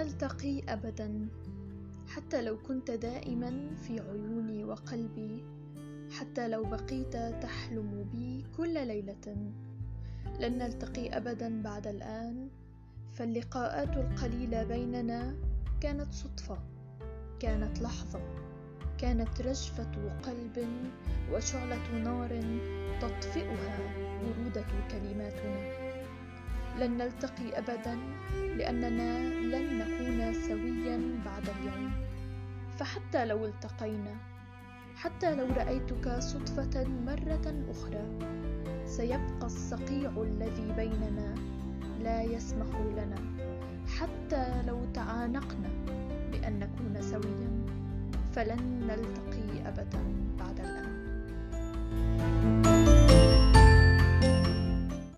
نلتقي أبدا، حتى لو كنت دائما في عيوني وقلبي، حتى لو بقيت تحلم بي كل ليلة. لن نلتقي أبدا بعد الآن، فاللقاءات القليلة بيننا كانت صدفة، كانت لحظة، كانت رجفة قلب وشعلة نار تطفئها برودة كلماتنا. لن نلتقي أبدا لأننا لن نكون سويا بعد اليوم. فحتى لو التقينا، حتى لو رأيتك صدفة مرة أخرى، سيبقى الصقيع الذي بيننا لا يسمح لنا حتى لو تعانقنا بأن نكون سويا. فلن نلتقي أبدا بعد الآن.